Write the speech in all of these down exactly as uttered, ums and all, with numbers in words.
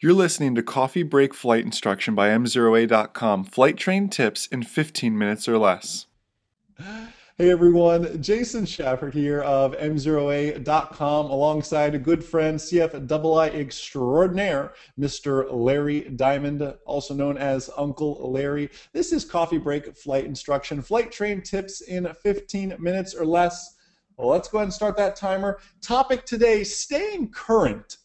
You're listening to Coffee Break Flight Instruction by M zero A dot com. Flight train tips in fifteen minutes or less. Hey everyone, Jason Schaffer here of M zero A dot com alongside a good friend, C F I I extraordinaire, Mister Larry Diamond, also known as Uncle Larry. This is Coffee Break Flight Instruction, flight train tips in fifteen minutes or less. Well, let's go ahead and start that timer. Topic today, staying current,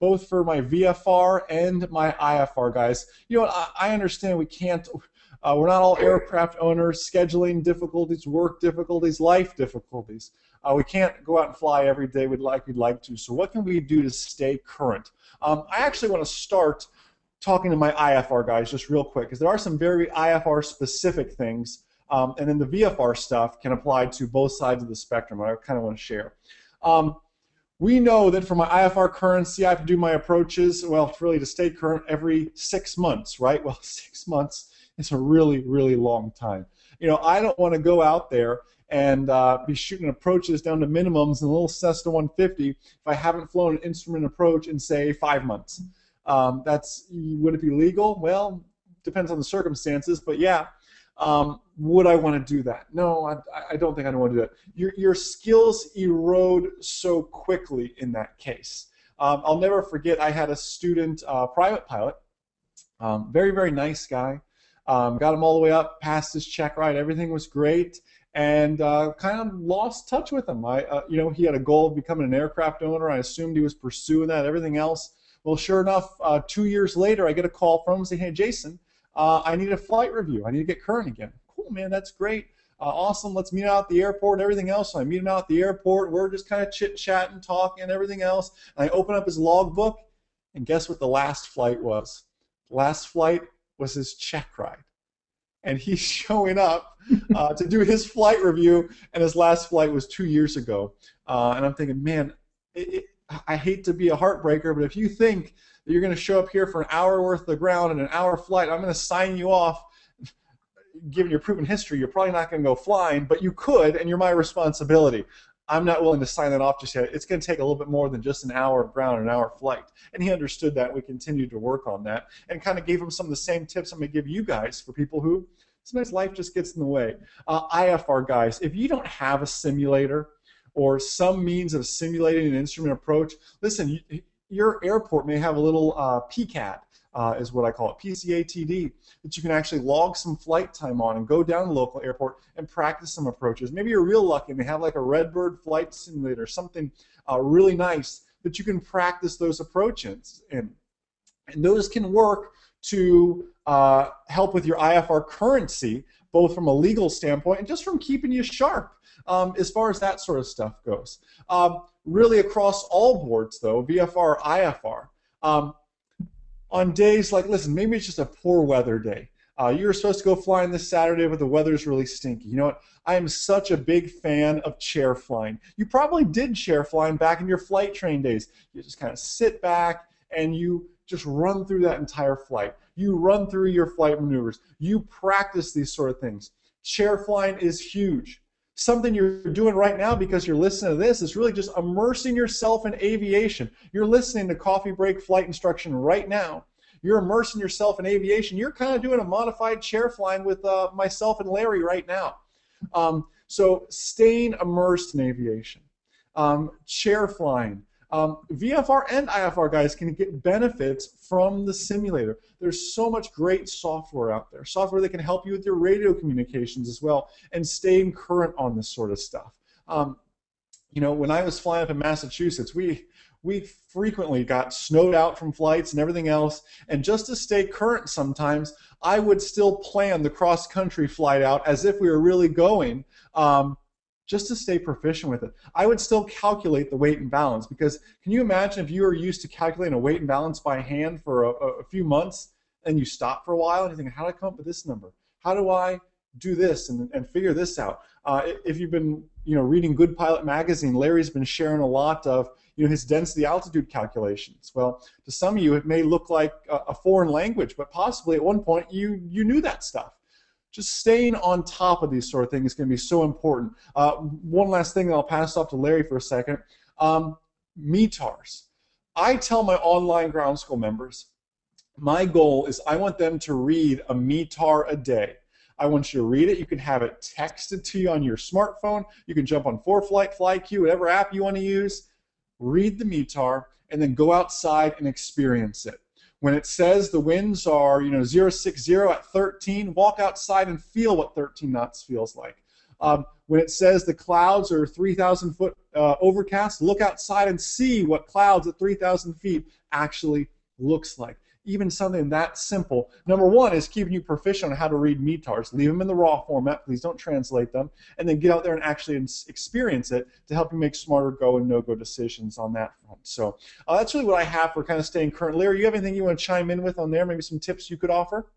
both for my V F R and my I F R guys. You know, I, I understand we can't... Uh, we're not all aircraft owners, scheduling difficulties, work difficulties, life difficulties. Uh, we can't go out and fly every day we'd like, we'd like to. So what can we do to stay current? Um, I actually want to start talking to my I F R guys just real quick, because there are some very I F R-specific things, um, and then the V F R stuff can apply to both sides of the spectrum. I kind of want to share. Um, We know that for my I F R currency, I have to do my approaches, well, really to stay current every six months, right? Well, six months is a really, really long time. You know, I don't want to go out there and uh, be shooting approaches down to minimums in a little Cessna one fifty if I haven't flown an instrument approach in, say, five months. Um, that's, would it be legal? Well, depends on the circumstances, but yeah. Um, would I want to do that? No, I, I don't think I want to do that. Your, your skills erode so quickly in that case. Um, I'll never forget, I had a student, uh, private pilot, um, very, very nice guy. Um, got him all the way up, passed his check ride, everything was great, and uh, kind of lost touch with him. I, uh, you know, he had a goal of becoming an aircraft owner. I assumed he was pursuing that, everything else. Well, sure enough, uh, two years later, I get a call from him saying, hey, Jason, Uh, I need a flight review. I need to get current again. Cool, man. That's great. Uh, awesome. Let's meet out at the airport and everything else. So I meet him out at the airport. We're just kind of chit-chatting, talking, everything else. And I open up his logbook, and guess what the last flight was? Last flight was his check ride. And he's showing up uh, to do his flight review, and his last flight was two years ago. Uh, and I'm thinking, man, it, it, I hate to be a heartbreaker, but if you think that you're going to show up here for an hour worth of ground and an hour flight, I'm going to sign you off. Given your proven history, you're probably not going to go flying, but you could, and you're my responsibility. I'm not willing to sign that off just yet. It's going to take a little bit more than just an hour of ground and an hour flight. And he understood that. We continued to work on that and kind of gave him some of the same tips I'm going to give you guys for people who sometimes life just gets in the way. Uh, I F R guys, if you don't have a simulator or some means of simulating an instrument approach, listen, you, your airport may have a little uh, P C A T, uh, is what I call it, P C A T D, that you can actually log some flight time on and go down to the local airport and practice some approaches. Maybe you're real lucky and they have like a Redbird flight simulator, something uh, really nice that you can practice those approaches in. And those can work to uh, help with your I F R currency, both from a legal standpoint and just from keeping you sharp um, as far as that sort of stuff goes. Um, really across all boards, though, V F R, I F R. Um, on days like, listen, maybe it's just a poor weather day. Uh, you were supposed to go flying this Saturday, but the weather's really stinky. You know what? I am such a big fan of chair flying. You probably did chair flying back in your flight train days. You just kind of sit back and you just run through that entire flight. You run through your flight maneuvers. You practice these sort of things. Chair flying is huge. Something you're doing right now because you're listening to this is really just immersing yourself in aviation. You're listening to Coffee Break Flight Instruction right now. You're immersing yourself in aviation. You're kind of doing a modified chair flying with uh, myself and Larry right now. Um, so staying immersed in aviation. Um, chair flying. Um, V F R and I F R guys can get benefits from the simulator. There's so much great software out there, software that can help you with your radio communications as well and staying current on this sort of stuff. Um, you know, when I was flying up in Massachusetts, we we frequently got snowed out from flights and everything else, and just to stay current sometimes, I would still plan the cross-country flight out as if we were really going. Um, just to stay proficient with it. I would still calculate the weight and balance because can you imagine if you were used to calculating a weight and balance by hand for a, a few months and you stop for a while and you think, how do I come up with this number? How do I do this and, and figure this out? Uh, if you've been you know, reading Good Pilot magazine, Larry's been sharing a lot of you know, his density altitude calculations. Well, to some of you it may look like a, a foreign language, but possibly at one point you, you knew that stuff. Just staying on top of these sort of things is going to be so important. Uh, one last thing, and I'll pass off to Larry for a second. Um, METARs. I tell my online ground school members, my goal is I want them to read a METAR a day. I want you to read it. You can have it texted to you on your smartphone. You can jump on ForeFlight, FlyQ, whatever app you want to use. Read the METAR and then go outside and experience it. When it says the winds are, you know, zero six zero at thirteen, walk outside and feel what thirteen knots feels like. Um, when it says the clouds are three thousand foot uh, overcast, look outside and see what clouds at three thousand feet actually looks like. Even something that simple. Number one is keeping you proficient on how to read METARs. Leave them in the raw format. Please don't translate them. And then get out there and actually experience it to help you make smarter go and no-go decisions on that front. So uh, that's really what I have for kind of staying current. Larry, you have anything you want to chime in with on there? Maybe some tips you could offer?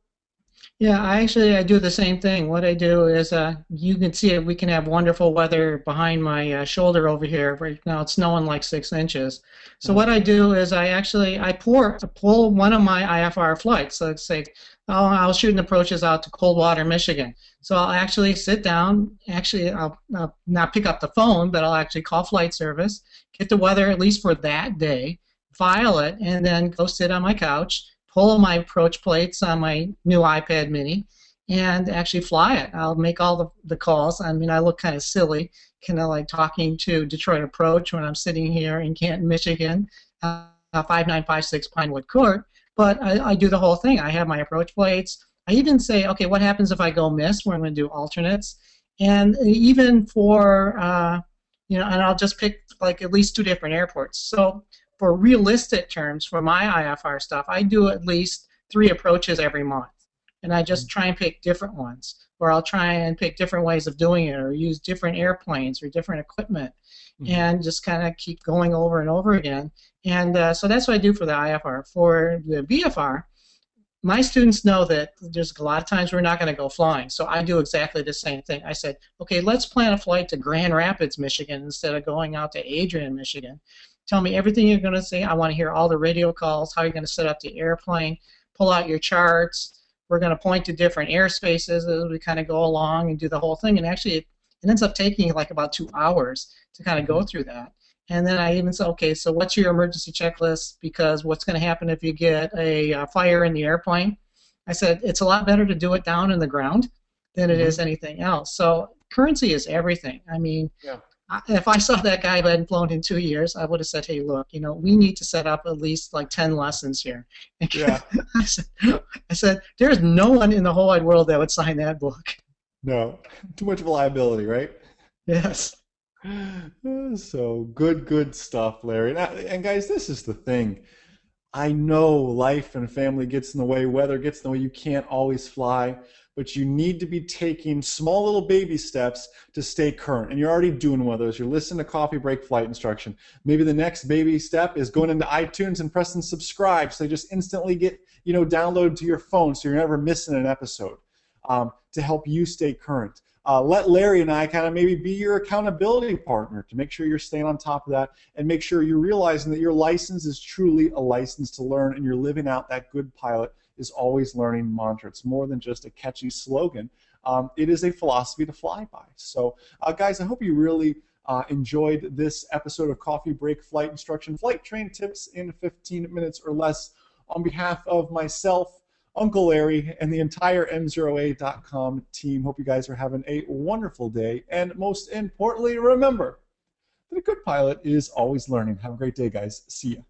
Yeah, I actually I do the same thing. What I do is uh, you can see it. We can have wonderful weather behind my uh, shoulder over here. Right now it's snowing like six inches. So what I do is I actually I pour, pull one of my I F R flights. So let's say I'll, I'll shoot an approaches out to Coldwater, Michigan. So I'll actually sit down. Actually, I'll, I'll not pick up the phone, but I'll actually call flight service, get the weather at least for that day, file it, and then go sit on my couch, pull my approach plates on my new iPad mini, and actually fly it. I'll make all the, the calls. I mean, I look kind of silly, kind of like talking to Detroit Approach when I'm sitting here in Canton, Michigan, uh, five nine five six Pinewood Court, but I, I do the whole thing. I have my approach plates. I even say, okay, what happens if I go miss? We're going to do alternates. And even for, uh, you know, and I'll just pick like at least two different airports. So for realistic terms, for my I F R stuff, I do at least three approaches every month. And I just try and pick different ones, or I'll try and pick different ways of doing it, or use different airplanes or different equipment, mm-hmm. and just kind of keep going over and over again. And uh, so that's what I do for the I F R. For the V F R, my students know that there's a lot of times we're not going to go flying, so I do exactly the same thing. I said, okay, let's plan a flight to Grand Rapids, Michigan, instead of going out to Adrian, Michigan. Tell me everything you're going to see. I want to hear all the radio calls, how you're going to set up the airplane, pull out your charts. We're going to point to different airspaces as we kind of go along and do the whole thing. And actually, it, it ends up taking like about two hours to kind of go through that. And then I even say, okay, so what's your emergency checklist? Because what's going to happen if you get a uh, fire in the airplane? I said, it's a lot better to do it down in the ground than it mm-hmm. is anything else. So currency is everything. I mean, yeah. If I saw that guy who hadn't flown in two years, I would have said, hey, look, you know, we need to set up at least like ten lessons here. And yeah. I said, I said, there's no one in the whole wide world that would sign that book. No. Too much of a liability, right? Yes. So good, good stuff, Larry. And, I, and guys, this is the thing. I know life and family gets in the way, weather gets in the way, you can't always fly. But you need to be taking small little baby steps to stay current. And you're already doing one of those. You're listening to Coffee Break Flight Instruction. Maybe the next baby step is going into iTunes and pressing subscribe so they just instantly get, you know, downloaded to your phone so you're never missing an episode um, to help you stay current. Uh, let Larry and I kind of maybe be your accountability partner to make sure you're staying on top of that and make sure you're realizing that your license is truly a license to learn and you're living out that good pilot is always learning mantra. It's more than just a catchy slogan. Um, it is a philosophy to fly by. So, uh, guys, I hope you really uh, enjoyed this episode of Coffee Break Flight Instruction, Flight Train Tips in fifteen minutes or less. On behalf of myself, Uncle Larry, and the entire M Zero A dot com team, hope you guys are having a wonderful day. And most importantly, remember that a good pilot is always learning. Have a great day, guys. See ya.